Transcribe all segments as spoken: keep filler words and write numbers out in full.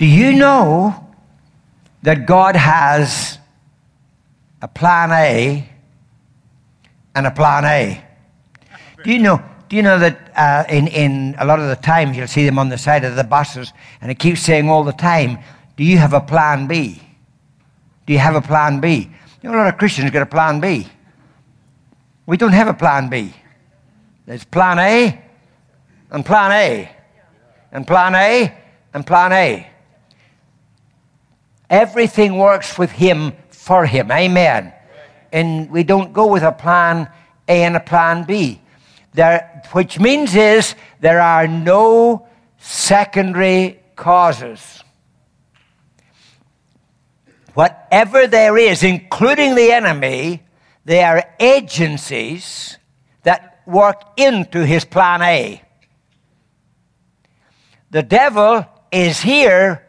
Do you know that God has a plan A and a plan A? Do you know? Do you know that uh, in in a lot of the times you'll see them on the side of the buses, and it keeps saying all the time, "Do you have a plan B? Do you have a plan B?" You know, a lot of Christians got a plan B. We don't have a plan B. There's plan A, and plan A, and plan A, and plan A. Everything works with Him for Him. Amen. And we don't go with a plan A and a plan B. There, which means is there are no secondary causes. Whatever there is, including the enemy, they are agencies that work into his plan A. The devil is here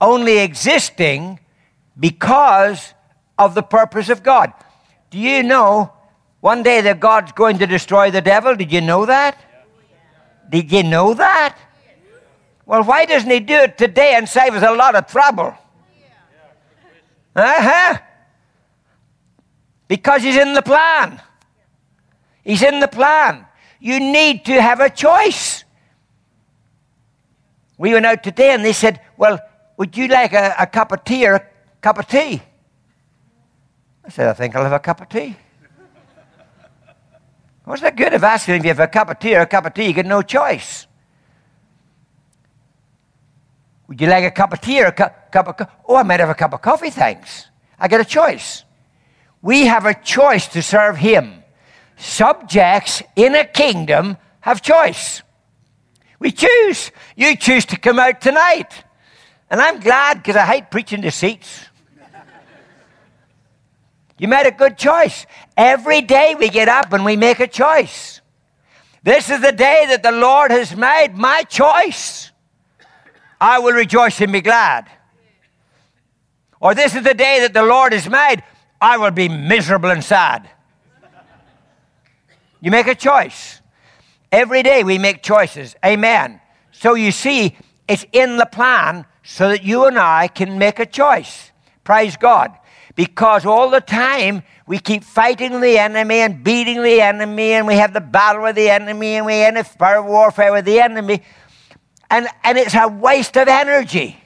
only existing because of the purpose of God. Do you know one day that God's going to destroy the devil? Did you know that? Did you know that? Well, why doesn't he do it today and save us a lot of trouble? Uh-huh. Because he's in the plan. He's in the plan. You need to have a choice. We went out today and they said, well, would you like a, a cup of tea or a cup of tea? I said, I think I'll have a cup of tea. What's the good of asking if you have a cup of tea or a cup of tea? You get no choice. Would you like a cup of tea or a cu- cup of coffee? Oh, I might have a cup of coffee, thanks. I get a choice. We have a choice to serve Him. Subjects in a kingdom have choice. We choose. You choose to come out tonight. And I'm glad because I hate preaching to seats. You made a good choice. Every day we get up and we make a choice. This is the day that the Lord has made. My choice. I will rejoice and be glad. Or this is the day that the Lord has made. I will be miserable and sad. You make a choice. Every day we make choices. Amen. So you see, it's in the plan so that you and I can make a choice. Praise God. Because all the time we keep fighting the enemy and beating the enemy, and we have the battle with the enemy, and we end up spiritual warfare with the enemy. And, and it's a waste of energy.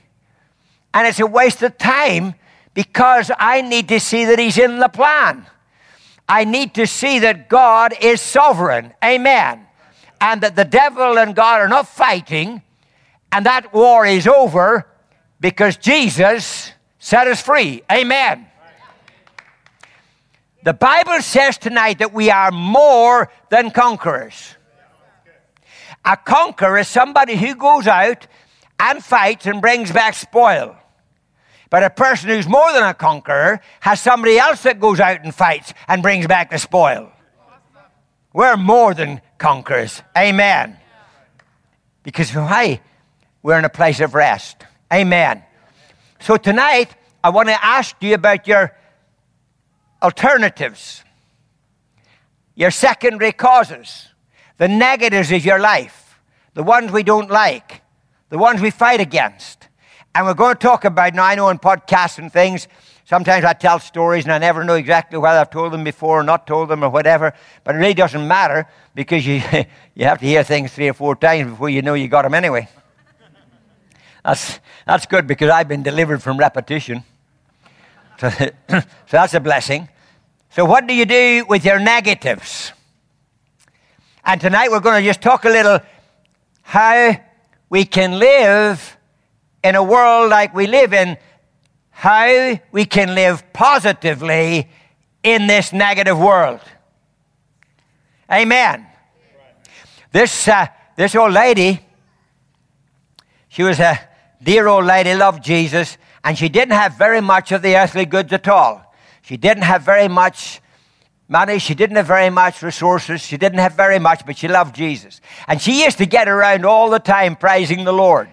And it's a waste of time because I need to see that he's in the plan. I need to see that God is sovereign. Amen. And that the devil and God are not fighting, and that war is over because Jesus set us free. Amen. The Bible says tonight that we are more than conquerors. A conqueror is somebody who goes out and fights and brings back spoil. But a person who's more than a conqueror has somebody else that goes out and fights and brings back the spoil. We're more than conquerors. Amen. Because why? We're in a place of rest. Amen. So tonight, I want to ask you about your alternatives, your secondary causes, the negatives of your life, the ones we don't like, the ones we fight against. And we're going to talk about, now I know in podcasts and things, sometimes I tell stories and I never know exactly whether I've told them before or not told them or whatever, but it really doesn't matter because you, you have to hear things three or four times before you know you got them anyway. That's that's good because I've been delivered from repetition. So, so that's a blessing. So what do you do with your negatives? And tonight we're going to just talk a little how we can live in a world like we live in, how we can live positively in this negative world. Amen. This, uh, this old lady, she was a dear old lady, loved Jesus, and she didn't have very much of the earthly goods at all. She didn't have very much money, she didn't have very much resources, she didn't have very much, but she loved Jesus. And she used to get around all the time praising the Lord.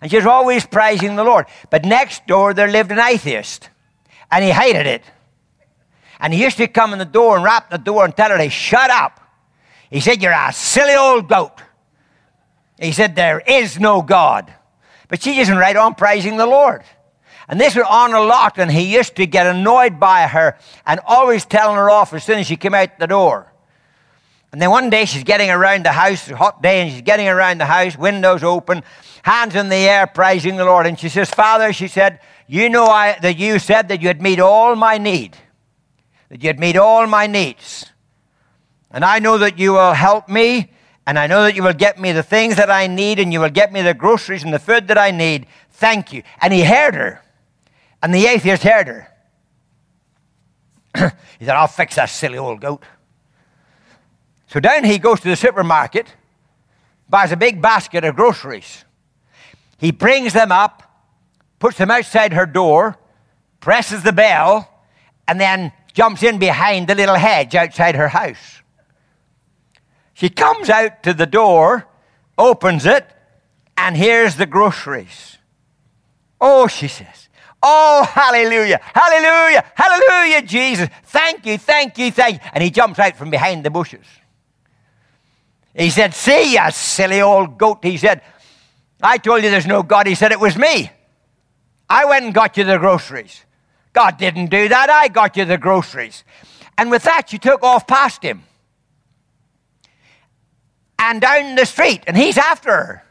And she was always praising the Lord. But next door there lived an atheist, and he hated it. And he used to come in the door and rap the door and tell her to shut up. He said, "You're a silly old goat." He said, "There is no God." But she just went right on praising the Lord. And this went on a lot, and he used to get annoyed by her and always telling her off as soon as she came out the door. And then one day she's getting around the house, a hot day, and she's getting around the house, windows open, hands in the air, praising the Lord. And she says, "Father," she said, "you know I, that you said that you'd meet all my need, that you'd meet all my needs. And I know that you will help me, and I know that you will get me the things that I need, and you will get me the groceries and the food that I need. Thank you." And he heard her, and the atheist heard her. He said, "I'll fix that silly old goat." So down he goes to the supermarket, buys a big basket of groceries. He brings them up, puts them outside her door, presses the bell, and then jumps in behind the little hedge outside her house. She comes out to the door, opens it, and here's the groceries. "Oh," she says, "oh, hallelujah, hallelujah, hallelujah, Jesus. Thank you, thank you, thank you." And he jumps out from behind the bushes. He said, "See, you silly old goat," he said, "I told you there's no God." He said, "It was me. I went and got you the groceries. God didn't do that. I got you the groceries." And with that, she took off past him and down the street, and he's after her.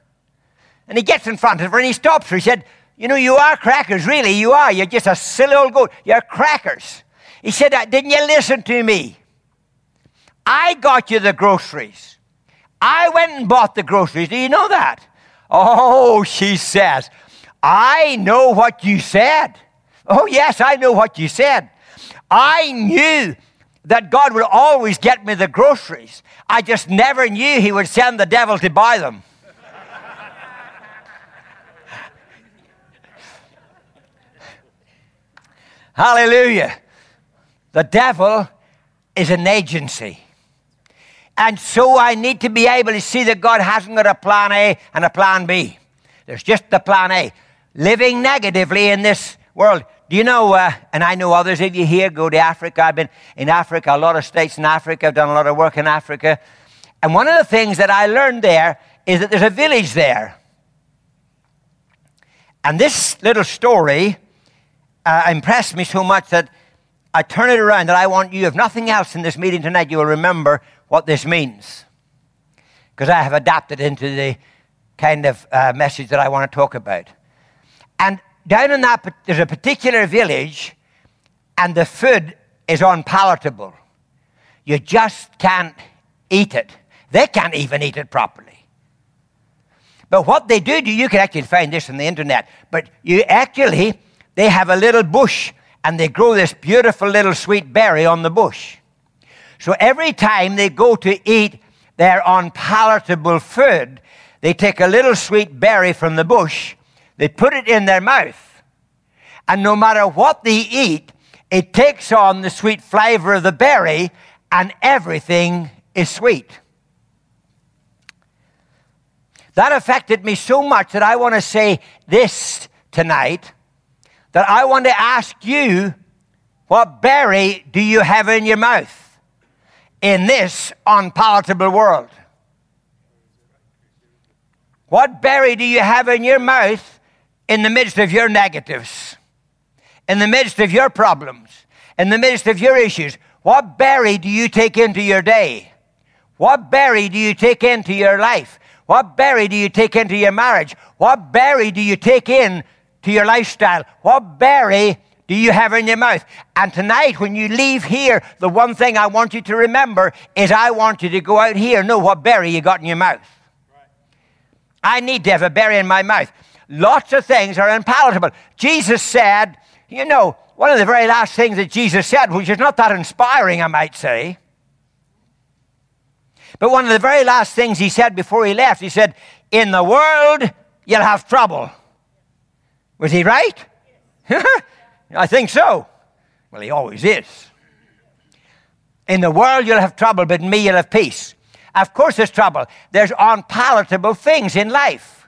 And he gets in front of her, and he stops her. He said, "You know, you are crackers, really, you are. You're just a silly old goat. You're crackers." He said, "Didn't you listen to me? I got you the groceries. I went and bought the groceries. Do you know that?" "Oh," she says, "I know what you said. Oh, yes, I know what you said. I knew that God would always get me the groceries. I just never knew he would send the devil to buy them." Hallelujah. The devil is an agency. And so I need to be able to see that God hasn't got a plan A and a plan B. There's just the plan A. Living negatively in this world. Do you know, uh, and I know others of you here go to Africa. I've been in Africa, a lot of states in Africa. I've done a lot of work in Africa. And one of the things that I learned there is that there's a village there. And this little story uh, impressed me so much that I turn it around, that I want you, if nothing else in this meeting tonight, you will remember what this means, because I have adapted into the kind of uh, message that I want to talk about. And down in that, there's a particular village, and the food is unpalatable. You just can't eat it. They can't even eat it properly. But what they do do, you can actually find this on the internet, but you actually, they have a little bush, and they grow this beautiful little sweet berry on the bush. So every time they go to eat their unpalatable food, they take a little sweet berry from the bush, they put it in their mouth, and no matter what they eat, it takes on the sweet flavor of the berry, and everything is sweet. That affected me so much that I want to say this tonight, that I want to ask you, what berry do you have in your mouth in this unpalatable world? What berry do you have in your mouth in the midst of your negatives, in the midst of your problems, in the midst of your issues? What berry do you take into your day? What berry do you take into your life? What berry do you take into your marriage? What berry do you take in to your lifestyle? What berry do you have in your mouth? And tonight when you leave here, the one thing I want you to remember is I want you to go out here and know what berry you got in your mouth. Right. I need to have a berry in my mouth. Lots of things are unpalatable. Jesus said, you know, one of the very last things that Jesus said, which is not that inspiring, I might say, but one of the very last things he said before he left, he said, "In the world, you'll have trouble." Was he right? Yeah. I think so. Well, he always is. "In the world you'll have trouble, but in me you'll have peace." Of course there's trouble. There's unpalatable things in life.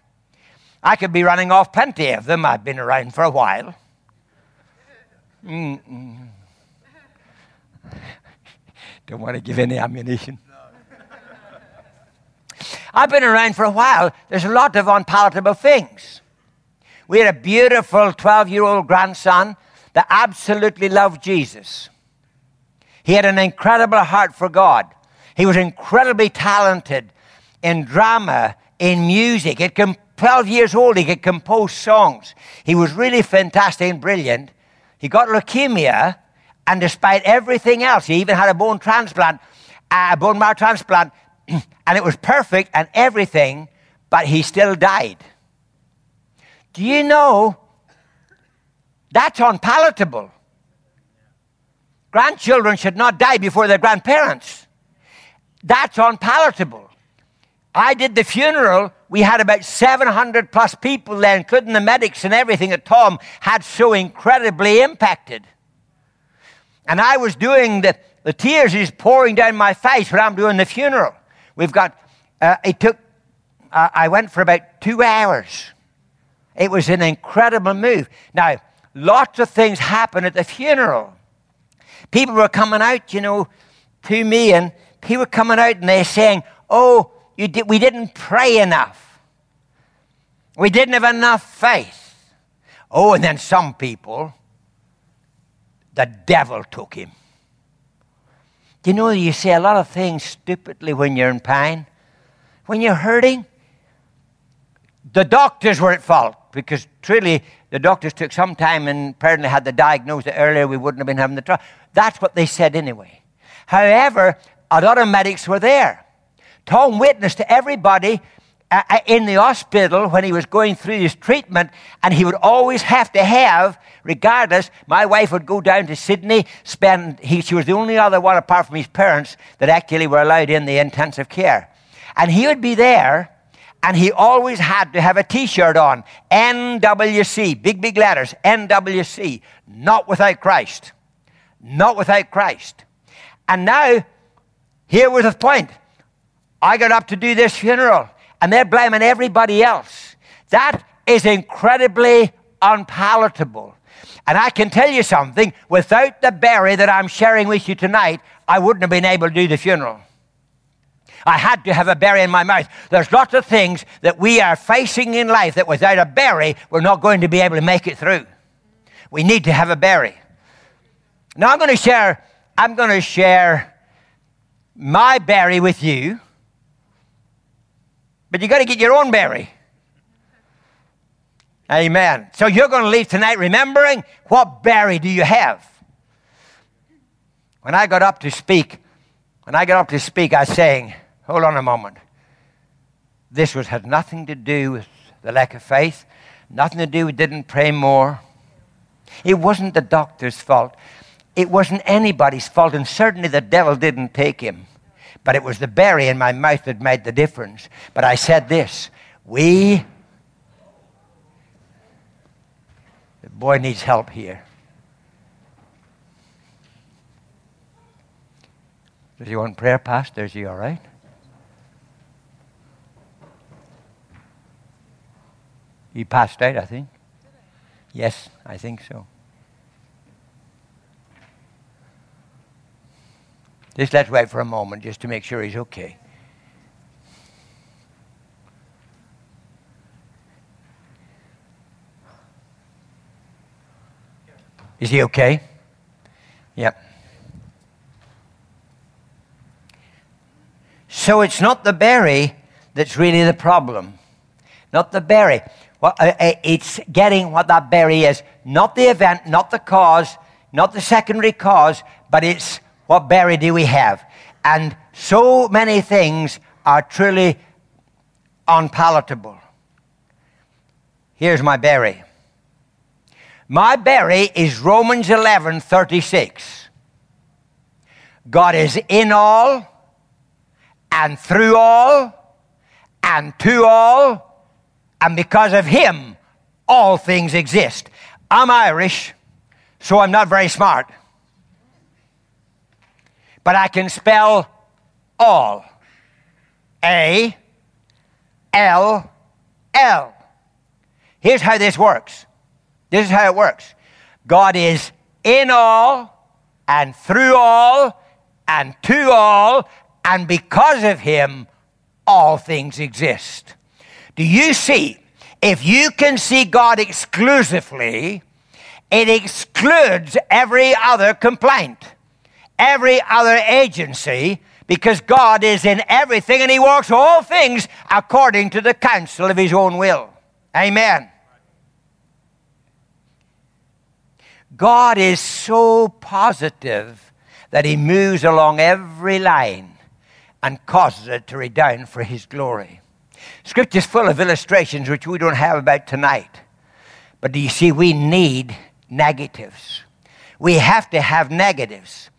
I could be running off plenty of them. I've been around for a while. Mm-mm. Don't want to give any ammunition. I've been around for a while. There's a lot of unpalatable things. We had a beautiful twelve-year-old grandson that absolutely loved Jesus. He had an incredible heart for God. He was incredibly talented in drama, in music. At twelve years old, he could compose songs. He was really fantastic and brilliant. He got leukemia, and despite everything else, he even had a bone transplant, a bone marrow transplant, and it was perfect and everything, but he still died. Do you know, that's unpalatable. Grandchildren should not die before their grandparents. That's unpalatable. I did the funeral. We had about seven hundred plus people there, including the medics and everything that Tom had so incredibly impacted. And I was doing the, the tears is pouring down my face when I'm doing the funeral. We've got, uh, it took, uh, I went for about two hours. It was an incredible move. Now, lots of things happened at the funeral. People were coming out, you know, to me, and people were coming out and they're saying, oh, you did, we didn't pray enough. We didn't have enough faith. Oh, and then some people, the devil took him. You know, you say a lot of things stupidly when you're in pain. When you're hurting, the doctors were at fault, because truly the doctors took some time, and apparently had they diagnosed it earlier, we wouldn't have been having the trial. That's what they said anyway. However, a lot of medics were there. Tom witnessed to everybody uh, in the hospital when he was going through his treatment, and he would always have to have, regardless, my wife would go down to Sydney, spend, he, she was the only other one apart from his parents that actually were allowed in the intensive care. And he would be there, and he always had to have a T-shirt on, N W C, big, big letters, N W C, not without Christ, not without Christ. And now, here was the point. I got up to do this funeral, and they're blaming everybody else. That is incredibly unpalatable. And I can tell you something, without the berry that I'm sharing with you tonight, I wouldn't have been able to do the funeral. I had to have a berry in my mouth. There's lots of things that we are facing in life that without a berry, we're not going to be able to make it through. We need to have a berry. Now I'm going to share, I'm going to share my berry with you, but you got to get your own berry. Amen. So you're going to leave tonight remembering, what berry do you have? When I got up to speak, when I got up to speak, I was saying, hold on a moment. This was had nothing to do with the lack of faith, nothing to do with didn't pray more. It wasn't the doctor's fault. It wasn't anybody's fault, and certainly the devil didn't take him. But it was the berry in my mouth that made the difference. But I said this, we, the boy needs help here. Does he want prayer, Pastor? Is he all right? He passed out, I think. Yes, I think so. Just let's wait for a moment just to make sure he's okay. Is he okay? Yep. So it's not the berry that's really the problem. Not the berry. Well, it's getting what that berry is. Not the event, not the cause, not the secondary cause, but it's what berry do we have? And so many things are truly unpalatable. Here's my berry. My berry is Romans eleven thirty-six. God is in all, and through all, and to all, and because of him, all things exist. I'm Irish, so I'm not very smart. But I can spell all. A L L. Here's how this works. This is how it works. God is in all, and through all, and to all, and because of him, all things exist. Do you see, If you can see God exclusively, it excludes every other complaint, every other agency, because God is in everything and he works all things according to the counsel of his own will. Amen. God is so positive that he moves along every line and causes it to redound for his glory. Scripture is full of illustrations which we don't have about tonight. But do you see, we need negatives. We have to have negatives.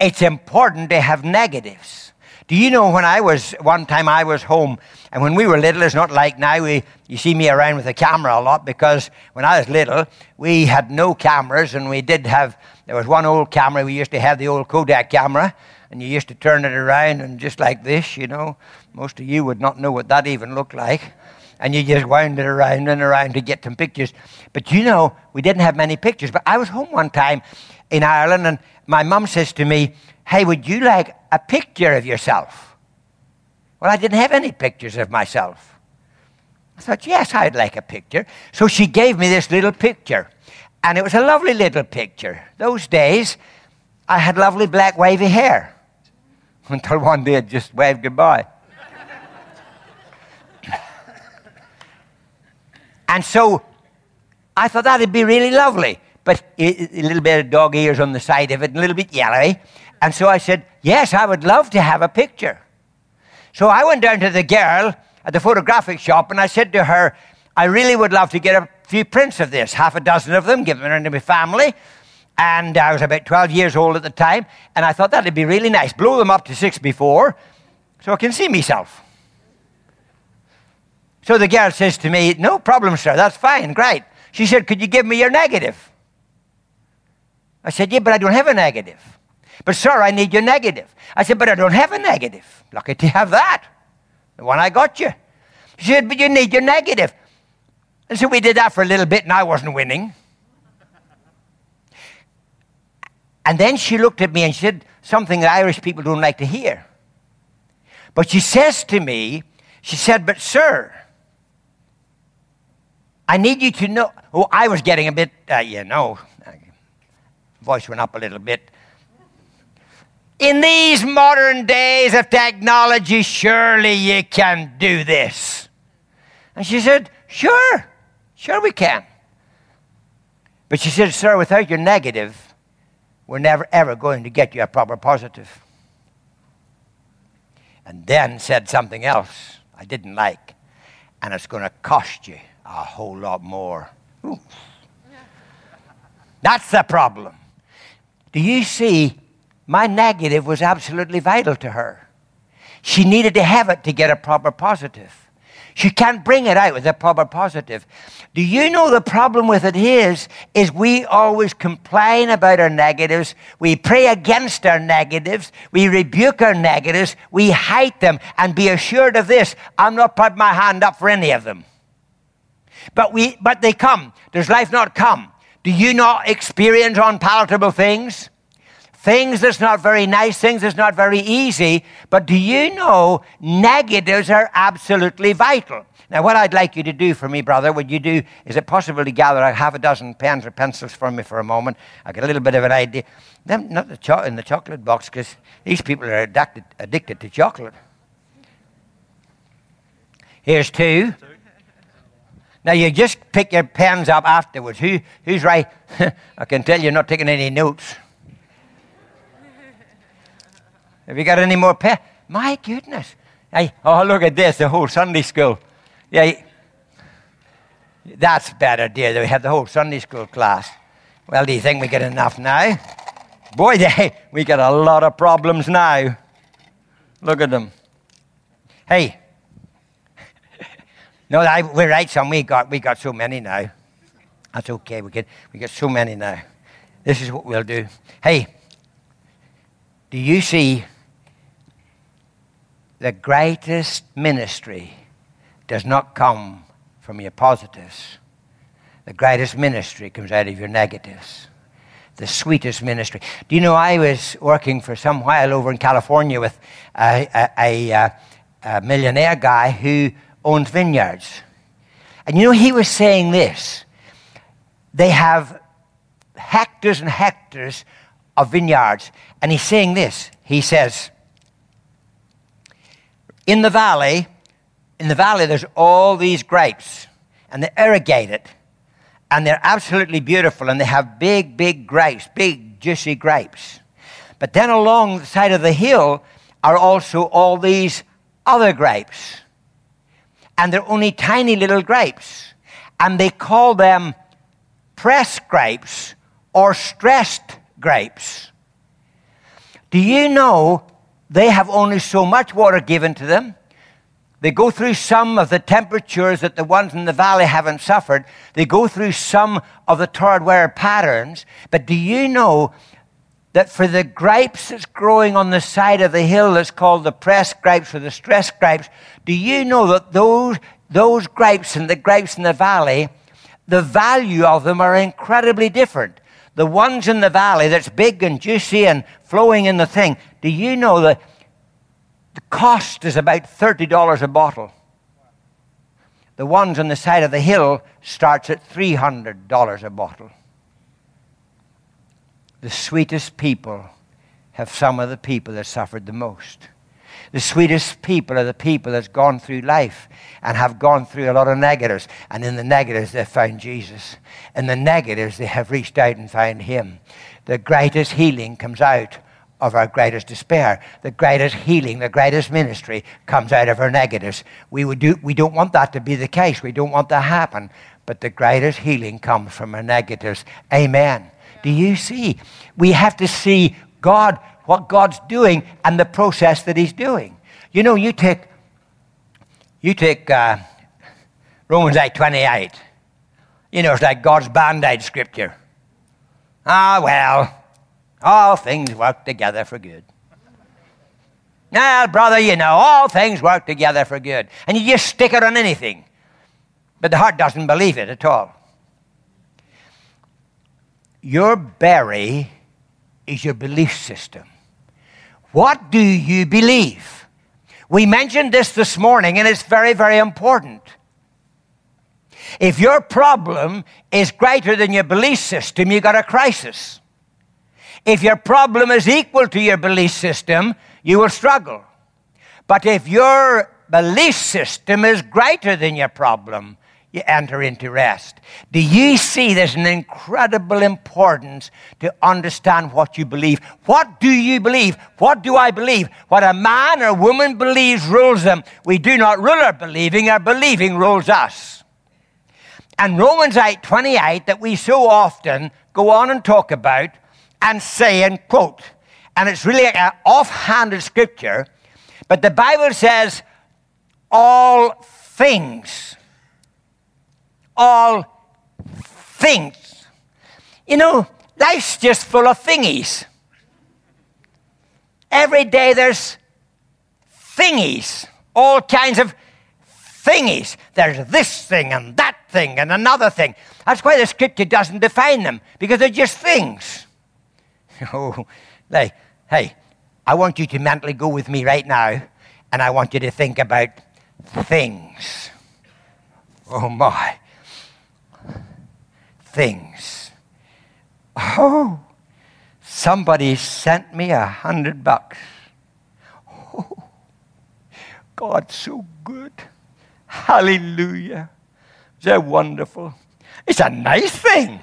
It's important to have negatives. Do you know, when I was, one time I was home, and when we were little, it's not like now, we, you see me around with a camera a lot, because when I was little, we had no cameras, and we did have, there was one old camera, we used to have the old Kodak camera, and you used to turn it around, and just like this, you know, most of you would not know what that even looked like, and you just wound it around and around to get some pictures. But you know, we didn't have many pictures, but I was home one time in Ireland, and my mum says to me, hey, would you like a picture of yourself? Well, I didn't have any pictures of myself. I thought, yes, I'd like a picture. So she gave me this little picture, and it was a lovely little picture. Those days, I had lovely black wavy hair, until one day it just waved goodbye. And so I thought that'd be really lovely, but a little bit of dog ears on the side of it, a little bit yellowy. And so I said, yes, I would love to have a picture. So I went down to the girl at the photographic shop, and I said to her, I really would love to get a few prints of this, half a dozen of them, give them to my family. And I was about twelve years old at the time, and I thought that'd be really nice. Blow them up to six before, so I can see myself. So the girl says to me, no problem, sir, that's fine, great. She said, could you give me your negative? I said, yeah, but I don't have a negative. But, sir, I need your negative. I said, but I don't have a negative. Lucky to have that, the one I got you. She said, but you need your negative. And so we did that for a little bit, and I wasn't winning. And then she looked at me and she said something that Irish people don't like to hear. But she says to me, she said, but, sir, I need you to know. Oh, I was getting a bit, uh, you know, voice went up a little bit. In these modern days of technology, surely you can do this. And she said, sure, sure we can. But she said, sir, without your negative, we're never, ever going to get you a proper positive. And then said something else I didn't like, and it's going to cost you a whole lot more. Ooh. That's the problem. Do you see? My negative was absolutely vital to her. She needed to have it to get a proper positive. She can't bring it out with a proper positive. Do you know the problem with it is, is we always complain about our negatives. We pray against our negatives. We rebuke our negatives. We hate them. And be assured of this, I'm not putting my hand up for any of them. But we, but they come. Does life not come? Do you not experience unpalatable things? Things that's not very nice, things that's not very easy, but do you know negatives are absolutely vital? Now, what I'd like you to do for me, brother, would you do, is it possible to gather a half a dozen pens or pencils for me for a moment? I get a little bit of an idea. Them, not the cho- in the chocolate box, because these people are addicted, addicted to chocolate. Here's two. Now, you just pick your pens up afterwards. Who, who's right? I can tell you're not taking any notes. Have you got any more pens? My goodness. I, oh, look at this, the whole Sunday school. Yeah, that's better, dear, that we have the whole Sunday school class. Well, do you think we get enough now? Boy, they, we got a lot of problems now. Look at them. Hey. No, I, we're right, son. We got, we got so many now. That's okay. We get, we got so many now. This is what we'll do. Hey, do you see? The greatest ministry does not come from your positives. The greatest ministry comes out of your negatives. The sweetest ministry. Do you know, I was working for some while over in California with a, a, a, a millionaire guy who owned vineyards. And you know, he was saying this. They have hectares and hectares of vineyards. And he's saying this. He says, in the valley, in the valley there's all these grapes. And they're irrigated. And they're absolutely beautiful. And they have big, big grapes, big, juicy grapes. But then along the side of the hill are also all these other grapes. And they're only tiny little grapes. And they call them pressed grapes or stressed grapes. Do you know they have only so much water given to them? They go through some of the temperatures that the ones in the valley haven't suffered. They go through some of the torrid weather patterns. But do you know that for the grapes that's growing on the side of the hill that's called the pressed grapes or the stressed grapes, do you know that those, those grapes and the grapes in the valley, the value of them are incredibly different? The ones in the valley that's big and juicy and flowing in the thing, do you know that the cost is about thirty dollars a bottle? The ones on the side of the hill starts at three hundred dollars a bottle. The sweetest people have some of the people that suffered the most. The sweetest people are the people that's gone through life and have gone through a lot of negatives. And in the negatives, they've found Jesus. In the negatives, they have reached out and found him. The greatest healing comes out of our greatest despair. The greatest healing, the greatest ministry comes out of our negatives. We would do, we don't want that to be the case. We don't want that to happen. But the greatest healing comes from our negatives. Amen. Do you see? We have to see God, what God's doing, and the process that he's doing. You know, you take you take uh, Romans eight twenty-eight. You know, it's like God's band-aid scripture. Ah, well, all things work together for good. Now, brother, you know, all things work together for good. And you just stick it on anything. But the heart doesn't believe it at all. Your berry is your belief system. What do you believe? We mentioned this this morning, and it's very, very important. If your problem is greater than your belief system, you got a crisis. If your problem is equal to your belief system, you will struggle. But if your belief system is greater than your problem, you enter into rest. Do you see there's an incredible importance to understand what you believe? What do you believe? What do I believe? What a man or woman believes rules them. We do not rule our believing. Our believing rules us. And Romans eight twenty-eight that we so often go on and talk about and say and quote. And it's really an offhanded scripture. But the Bible says, all things... all things. You know, life's just full of thingies. Every day there's thingies, all kinds of thingies. There's this thing and that thing and another thing. That's why the scripture doesn't define them, because they're just things. Oh, like, hey, I want you to mentally go with me right now, and I want you to think about things. Oh, my. Things. Oh, somebody sent me a hundred bucks. Oh, God's so good. Hallelujah. They're wonderful. It's a nice thing.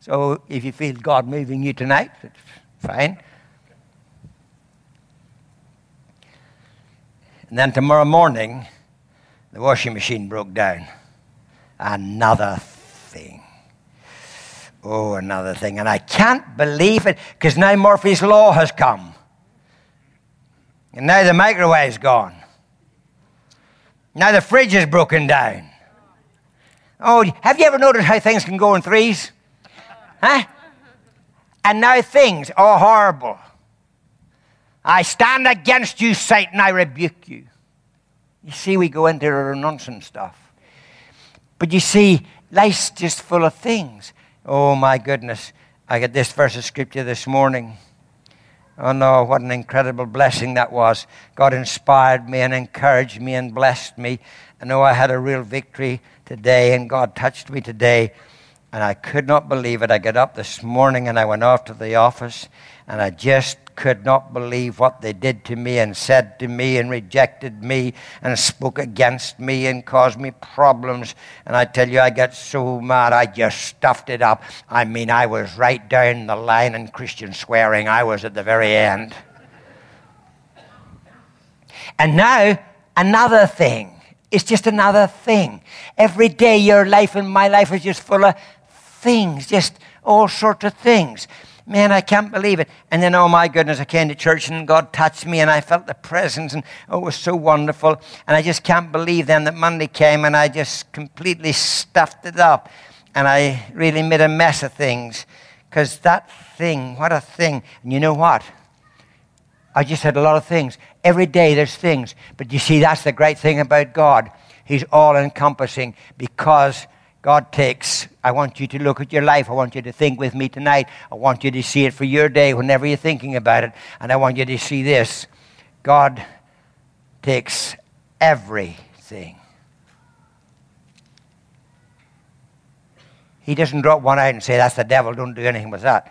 So if you feel God moving you tonight, it's fine. And then tomorrow morning, the washing machine broke down. Another thing. Oh, another thing. And I can't believe it, because now Murphy's Law has come. And now the microwave's gone. Now the fridge is broken down. Oh, have you ever noticed how things can go in threes? Huh? And now things are horrible. I stand against you, Satan, I rebuke you. You see, we go into our nonsense stuff. But you see, life's just full of things. Oh, my goodness. I got this verse of scripture this morning. Oh no, what an incredible blessing that was. God inspired me and encouraged me and blessed me. I know I had a real victory today, and God touched me today, and I could not believe it. I got up this morning and I went off to the office, and I just could not believe what they did to me and said to me and rejected me and spoke against me and caused me problems. And I tell you, I got so mad, I just stuffed it up. I mean, I was right down the line in Christian swearing. I was at the very end. And now, another thing. It's just another thing. Every day your life and my life is just full of things, just all sorts of things. Man, I can't believe it. And then, oh my goodness, I came to church and God touched me and I felt the presence, and oh, it was so wonderful. And I just can't believe then that Monday came and I just completely stuffed it up. And I really made a mess of things, because that thing, what a thing. And you know what? I just had a lot of things. Every day there's things. But you see, that's the great thing about God. He's all-encompassing, because God takes. I want you to look at your life. I want you to think with me tonight. I want you to see it for your day whenever you're thinking about it. And I want you to see this. God takes everything. He doesn't drop one out and say, that's the devil. Don't do anything with that.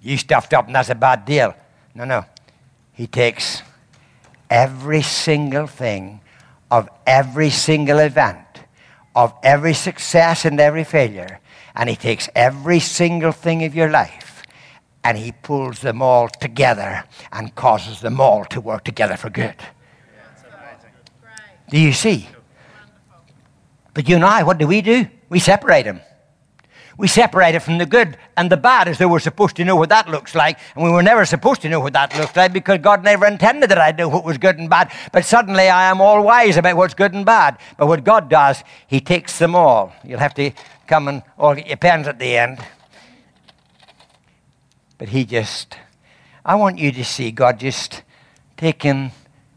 You stuffed up and that's a bad deal. No, no. He takes every single thing of every single event, of every success and every failure, and he takes every single thing of your life and he pulls them all together and causes them all to work together for good. Do you see? But you and I, what do we do? We separate them. We separate it from the good and the bad, as though we're supposed to know what that looks like. And we were never supposed to know what that looked like, because God never intended that I knew what was good and bad. But suddenly I am all wise about what's good and bad. But what God does, he takes them all. You'll have to come and all get your pens at the end. But he just, I want you to see God just taking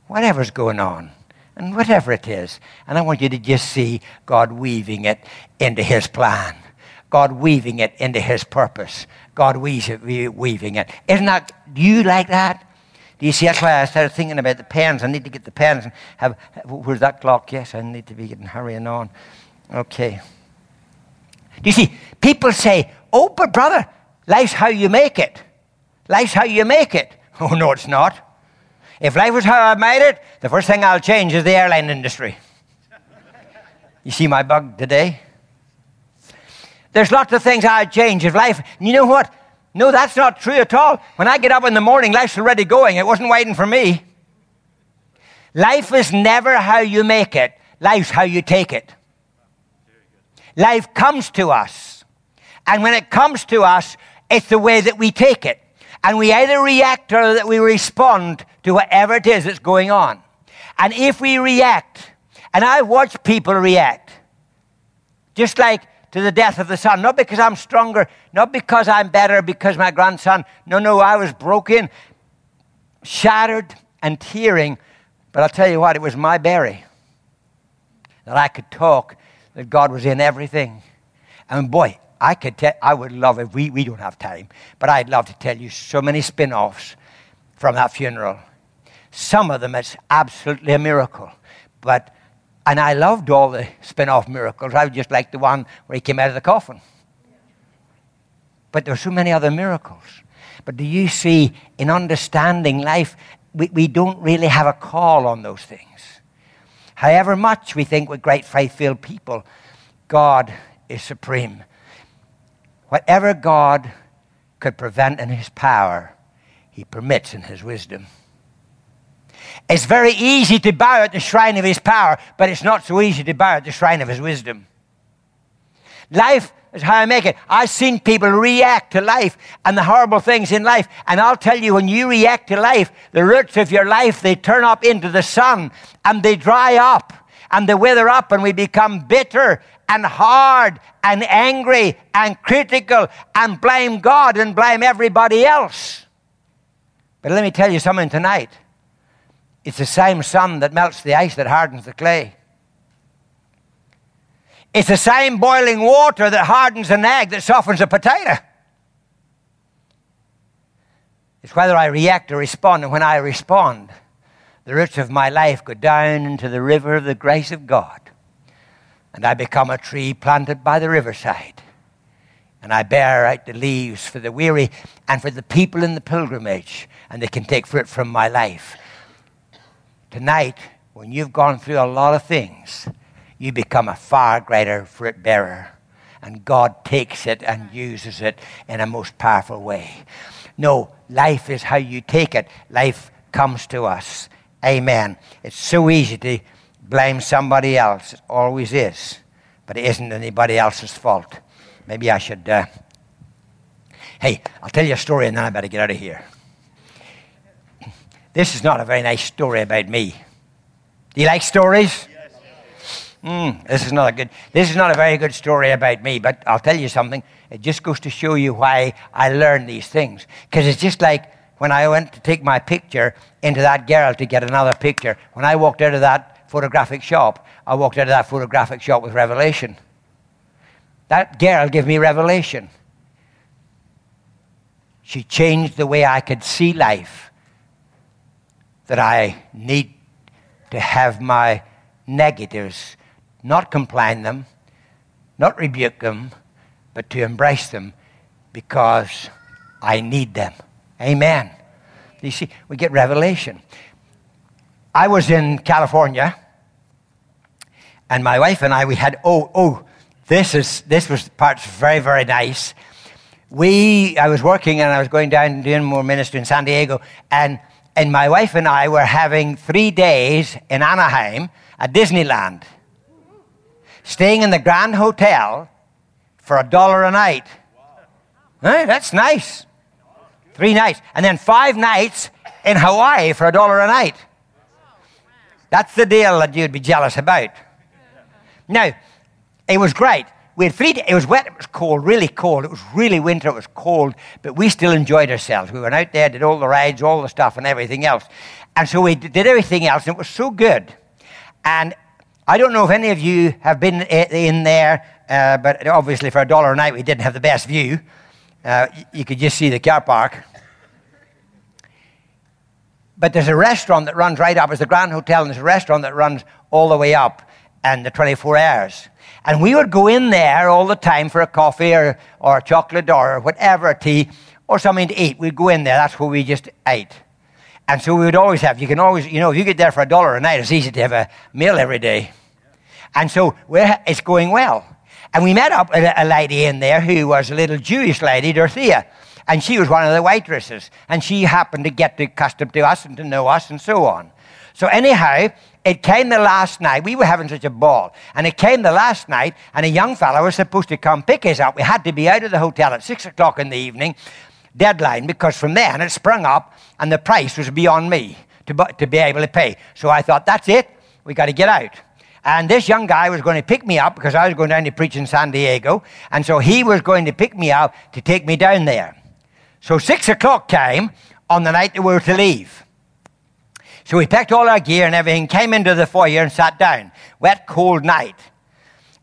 whatever's going on. And whatever it is. And I want you to just see God weaving it into his plan. God weaving it into his purpose. God weaving it. Isn't that, do you like that? Do you see, that's why I started thinking about the pens. I need to get the pens. And have, where's that clock? Yes, I need to be getting hurrying on. Okay. Do you see, people say, oh, but brother, life's how you make it. Life's how you make it. Oh, no, it's not. If life was how I made it, the first thing I'll change is the airline industry. You see my bug today? There's lots of things I'd change in life. And you know what? No, that's not true at all. When I get up in the morning, life's already going. It wasn't waiting for me. Life is never how you make it. Life's how you take it. Life comes to us. And when it comes to us, it's the way that we take it. And we either react or that we respond to whatever it is that's going on. And if we react, and I've watched people react, just like to the death of the son. Not because I'm stronger. Not because I'm better. Because my grandson. No, no. I was broken. Shattered and tearing. But I'll tell you what. It was my Barry. That I could talk. That God was in everything. And boy. I could tell. I would love it. We, we don't have time. But I'd love to tell you so many spin-offs. From that funeral. Some of them it's absolutely a miracle. But. And I loved all the spin-off miracles. I just liked the one where he came out of the coffin. But there were so many other miracles. But do you see, in understanding life, we, we don't really have a call on those things. However much we think we're great faith-filled people, God is supreme. Whatever God could prevent in his power, he permits in his wisdom. It's very easy to bow at the shrine of his power, but it's not so easy to bow at the shrine of his wisdom. Life is how I make it. I've seen people react to life and the horrible things in life. And I'll tell you, when you react to life, the roots of your life, they turn up into the sun and they dry up and they wither up, and we become bitter and hard and angry and critical and blame God and blame everybody else. But let me tell you something tonight. It's the same sun that melts the ice that hardens the clay. It's the same boiling water that hardens an egg that softens a potato. It's whether I react or respond. And when I respond, the roots of my life go down into the river of the grace of God. And I become a tree planted by the riverside. And I bear out the leaves for the weary and for the people in the pilgrimage. And they can take fruit from my life. Tonight, when you've gone through a lot of things, you become a far greater fruit bearer. And God takes it and uses it in a most powerful way. No, life is how you take it. Life comes to us. Amen. It's so easy to blame somebody else. It always is. But it isn't anybody else's fault. Maybe I should... Uh... Hey, I'll tell you a story and then I better get out of here. This is not a very nice story about me. Do you like stories? Mm, this is not a good. This is not a very good story about me, but I'll tell you something. It just goes to show you why I learned these things. Because it's just like when I went to take my picture into that girl to get another picture. When I walked out of that photographic shop, I walked out of that photographic shop with revelation. That girl gave me revelation. She changed the way I could see life. That I need to have my negatives, not complain them, not rebuke them, but to embrace them because I need them. Amen. You see, we get revelation. I was in California, and my wife and I, we had, oh, oh, this is this was parts very, very nice. We, I was working, and I was going down and doing more ministry in San Diego, and, and my wife and I were having three days in Anaheim at Disneyland, staying in the Grand Hotel for a dollar a night. Wow. Hey, that's nice. Three nights. And then five nights in Hawaii for a dollar a night. That's the deal that you'd be jealous about. Now, it was great. We had three days. It was wet. It was cold, really cold. It was really winter. It was cold. But we still enjoyed ourselves. We went out there, did all the rides, all the stuff and everything else. And so we did everything else, and it was so good. And I don't know if any of you have been in there, uh, but obviously for a dollar a night, we didn't have the best view. Uh, you could just see the car park. But there's a restaurant that runs right up. It's the Grand Hotel, and there's a restaurant that runs all the way up and the twenty-four hours. And we would go in there all the time for a coffee or, or a chocolate or whatever, a tea, or something to eat. We'd go in there. That's where we just ate. And so we would always have, you can always, you know, if you get there for a dollar a night, it's easy to have a meal every day. And so we're, it's going well. And we met up with a, a lady in there who was a little Jewish lady, Dorothea. And she was one of the waitresses. And she happened to get accustomed to us and to know us and so on. So anyhow, it came the last night. We were having such a ball. And it came the last night, and a young fellow was supposed to come pick us up. We had to be out of the hotel at six o'clock in the evening. Deadline, because from then it sprung up and the price was beyond me to bu- to be able to pay. So I thought, that's it, we got to get out. And this young guy was going to pick me up because I was going down to preach in San Diego, and so he was going to pick me up to take me down there. So six o'clock came on the night that we were to leave. So we packed all our gear and everything, came into the foyer and sat down. Wet, cold night.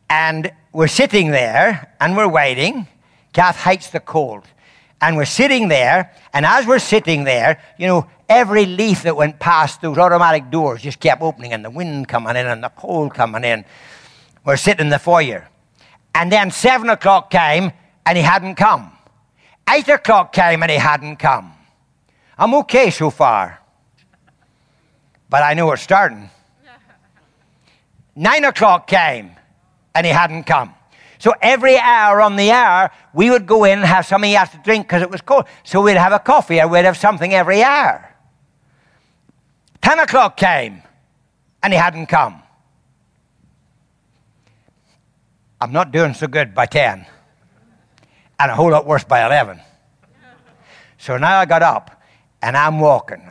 And we're sitting there and we're waiting. Kath hates the cold. And we're sitting there, and as we're sitting there, you know, every leaf that went past those automatic doors just kept opening, and the wind coming in, and the cold coming in. We're sitting in the foyer. And then seven o'clock came, and he hadn't come. Eight o'clock came, and he hadn't come. I'm okay so far. But I know we're starting. Nine o'clock came, and he hadn't come. So every hour on the hour, we would go in and have something else to drink because it was cold. So we'd have a coffee or we'd have something every hour. Ten o'clock came and he hadn't come. I'm not doing so good by ten. And a whole lot worse by eleven. So now I got up and I'm walking.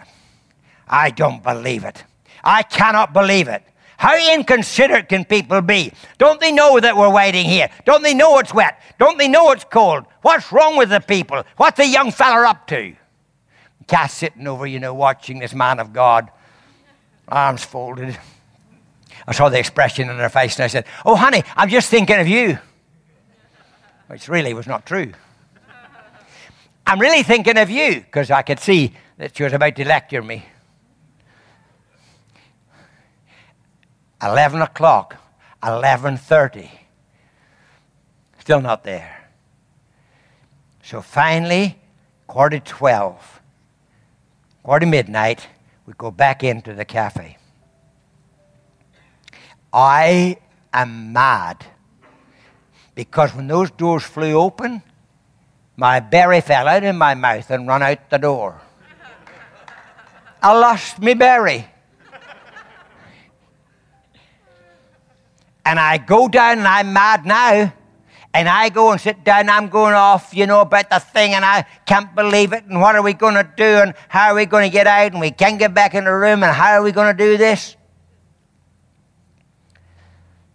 I don't believe it. I cannot believe it. How inconsiderate can people be? Don't they know that we're waiting here? Don't they know it's wet? Don't they know it's cold? What's wrong with the people? What's the young fella up to? Cass sitting over, you know, watching this man of God, arms folded. I saw the expression in her face and I said, oh, honey, I'm just thinking of you. Which really was not true. I'm really thinking of you, because I could see that she was about to lecture me. eleven o'clock, eleven thirty, still not there. So finally, quarter to twelve, quarter to midnight, we go back into the cafe. I am mad, because when those doors flew open, my berry fell out of my mouth and ran out the door. I lost me berry. And I go down, and I'm mad now, and I go and sit down, I'm going off, you know, about the thing, and I can't believe it, and what are we going to do, and how are we going to get out, and we can't get back in the room, and how are we going to do this?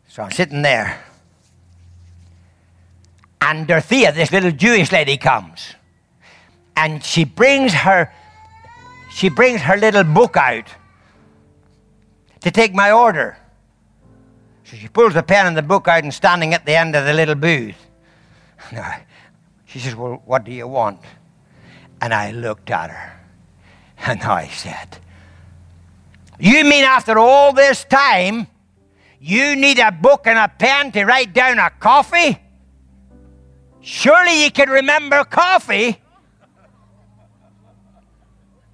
So I'm sitting there, and Dorothea, this little Jewish lady, comes, and she brings her, she brings her little book out to take my order. So she pulls the pen and the book out and standing at the end of the little booth. Now, she says, well, what do you want? And I looked at her and I said, you mean after all this time, you need a book and a pen to write down a coffee? Surely you can remember coffee.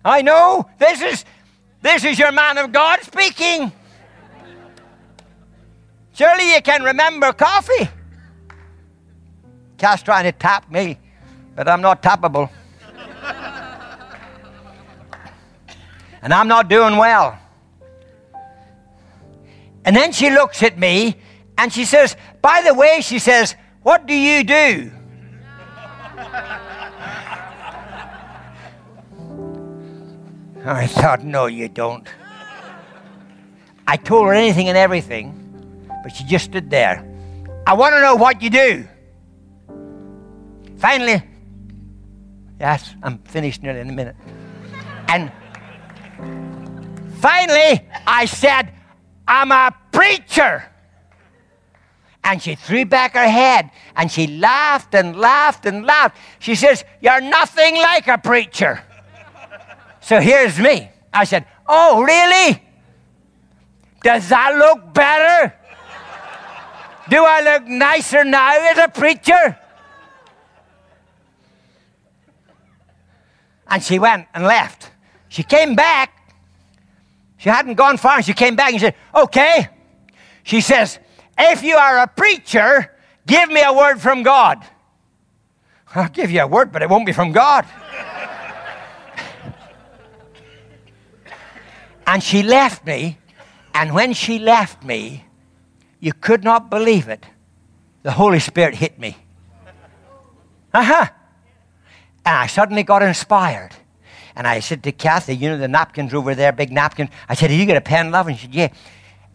I know, this is, this is your man of God speaking. Surely you can remember coffee. Cass trying to tap me, but I'm not tappable. And I'm not doing well. And then she looks at me and she says, by the way, she says, what do you do? I thought, no, you don't. I told her anything and everything. But she just stood there. I want to know what you do. Finally, yes, I'm finished nearly in a minute. And finally, I said, I'm a preacher. And she threw back her head and she laughed and laughed and laughed. She says, you're nothing like a preacher. So here's me. I said, oh, really? Does that look better? Do I look nicer now as a preacher? And she went and left. She came back. She hadn't gone far. And she came back and said, okay. She says, if you are a preacher, give me a word from God. I'll give you a word, but it won't be from God. And she left me. And when she left me, you could not believe it. The Holy Spirit hit me. Uh-huh. And I suddenly got inspired. And I said to Kathy, you know the napkins over there, big napkins. I said, have you got a pen, love? And she said, yeah.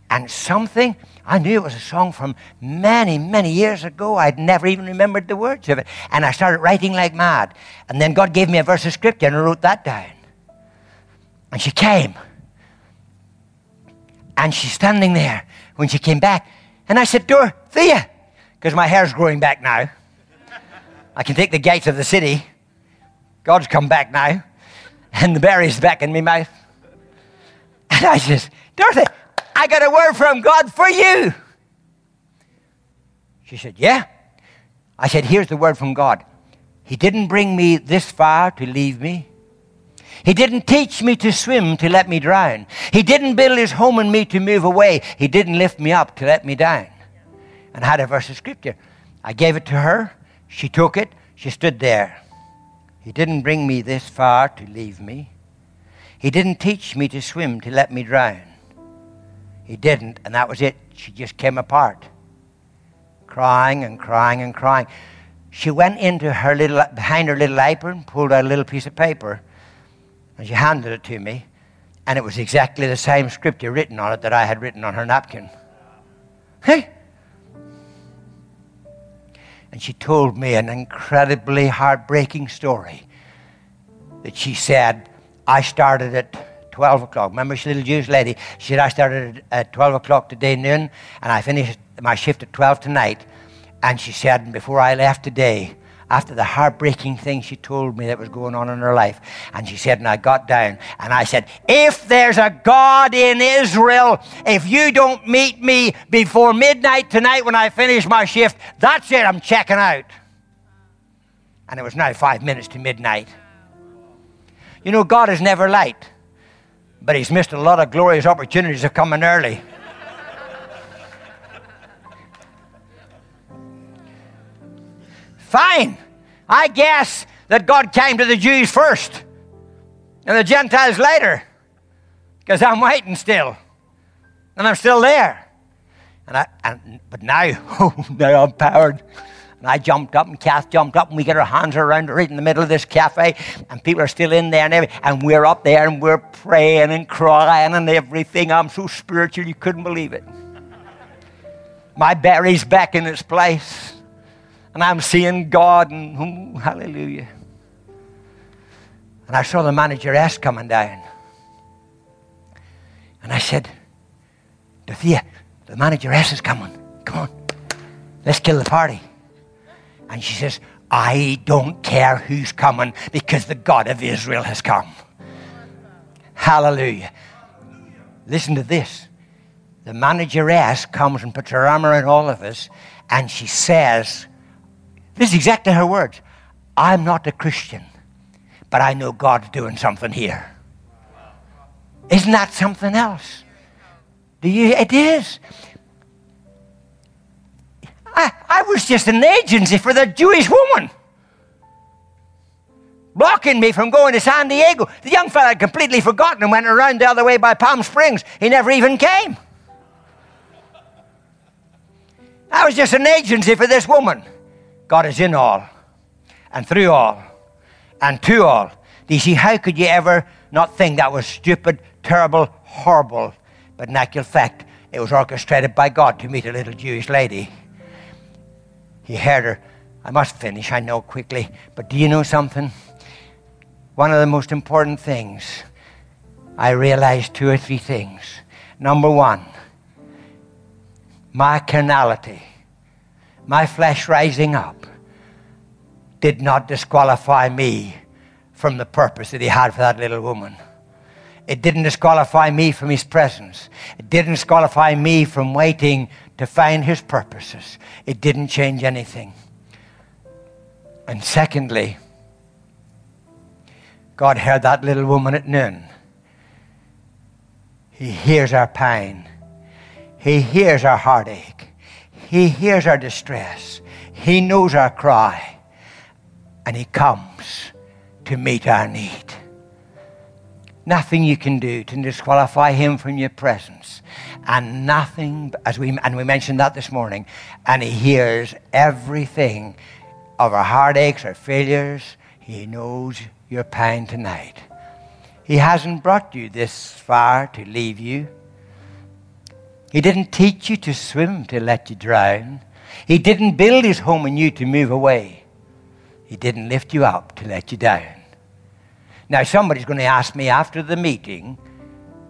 And something, I knew it was a song from many, many years ago. I'd never even remembered the words of it. And I started writing like mad. And then God gave me a verse of scripture and I wrote that down. And she came. And she's standing there when she came back. And I said, Dorothea, because my hair's growing back now. I can take the gates of the city. God's come back now. And the berry's back in my mouth. And I says, Dorothea, I got a word from God for you. She said, yeah. I said, here's the word from God. He didn't bring me this far to leave me. He didn't teach me to swim to let me drown. He didn't build his home in me to move away. He didn't lift me up to let me down. And I had a verse of scripture. I gave it to her. She took it. She stood there. He didn't bring me this far to leave me. He didn't teach me to swim to let me drown. He didn't, and that was it. She just came apart, crying and crying and crying. She went into her little, behind her little apron, pulled out a little piece of paper, and she handed it to me, and it was exactly the same scripture written on it that I had written on her napkin. Hey! And she told me an incredibly heartbreaking story that she said, I started at twelve o'clock. Remember, she's a little Jewish lady. She said, I started at twelve o'clock today noon, and I finished my shift at twelve tonight. And she said, before I left today, after the heartbreaking thing she told me that was going on in her life. And she said, and I got down and I said, if there's a God in Israel, if you don't meet me before midnight tonight when I finish my shift, that's it, I'm checking out. And it was now five minutes to midnight. You know, God is never late, but he's missed a lot of glorious opportunities of coming early. Fine. I guess that God came to the Jews first and the Gentiles later, because I'm waiting still and I'm still there. And I, and, but now, oh, now I'm powered. And I jumped up and Kath jumped up and we get our hands around her right in the middle of this cafe and people are still in there and everything. And we're up there and we're praying and crying and everything. I'm so spiritual, you couldn't believe it. My berry's back in its place. And I'm seeing God, and oh, hallelujah. And I saw the manageress coming down. And I said, Dorothea, the manageress is coming. Come on, let's kill the party. And she says, I don't care who's coming because the God of Israel has come. Hallelujah. Hallelujah. Listen to this. The manageress comes and puts her arm around all of us, and she says, this is exactly her words. I'm not a Christian, but I know God's doing something here. Isn't that something else? Do you? It is. I, I was just an agency for the Jewish woman, blocking me from going to San Diego. The young fella had completely forgotten and went around the other way by Palm Springs. He never even came. I was just an agency for this woman. God is in all, and through all, and to all. Do you see, how could you ever not think that was stupid, terrible, horrible? But in actual fact, it was orchestrated by God to meet a little Jewish lady. He heard her. I must finish, I know, quickly. But do you know something? One of the most important things, I realized two or three things. Number one, my carnality, my flesh rising up, did not disqualify me from the purpose that he had for that little woman. It didn't disqualify me from his presence. It didn't disqualify me from waiting to find his purposes. It didn't change anything. And secondly, God heard that little woman at noon. He hears our pain. He hears our heartache. He hears our distress. He knows our cry. And he comes to meet our need. Nothing you can do to disqualify him from your presence. And nothing, as we and we mentioned that this morning, and he hears everything of our heartaches, our failures. He knows your pain tonight. He hasn't brought you this far to leave you. He didn't teach you to swim to let you drown. He didn't build his home in you to move away. He didn't lift you up to let you down. Now, somebody's going to ask me after the meeting,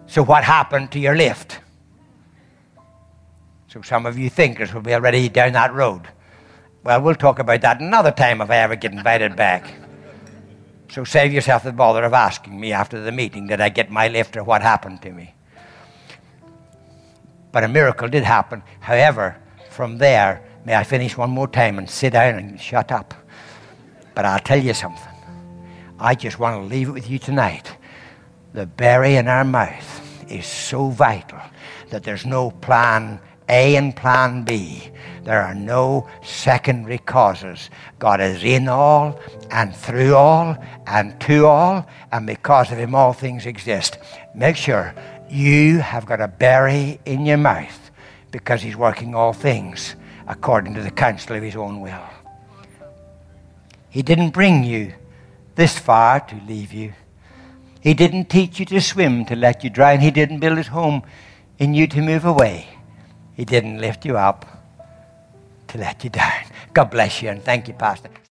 so what happened to your lift? So some of you thinkers will be already down that road. Well, we'll talk about that another time if I ever get invited back. So save yourself the bother of asking me after the meeting, did I get my lift or what happened to me? But a miracle did happen. However, from there, may I finish one more time and sit down and shut up. But I'll tell you something. I just want to leave it with you tonight. The berry in our mouth is so vital that there's no plan A and plan B. There are no secondary causes. God is in all and through all and to all, and because of him all things exist. Make sure you have got a berry in your mouth, because he's working all things according to the counsel of his own will. He didn't bring you this far to leave you. He didn't teach you to swim to let you drown. He didn't build his home in you to move away. He didn't lift you up to let you down. God bless you, and thank you, Pastor.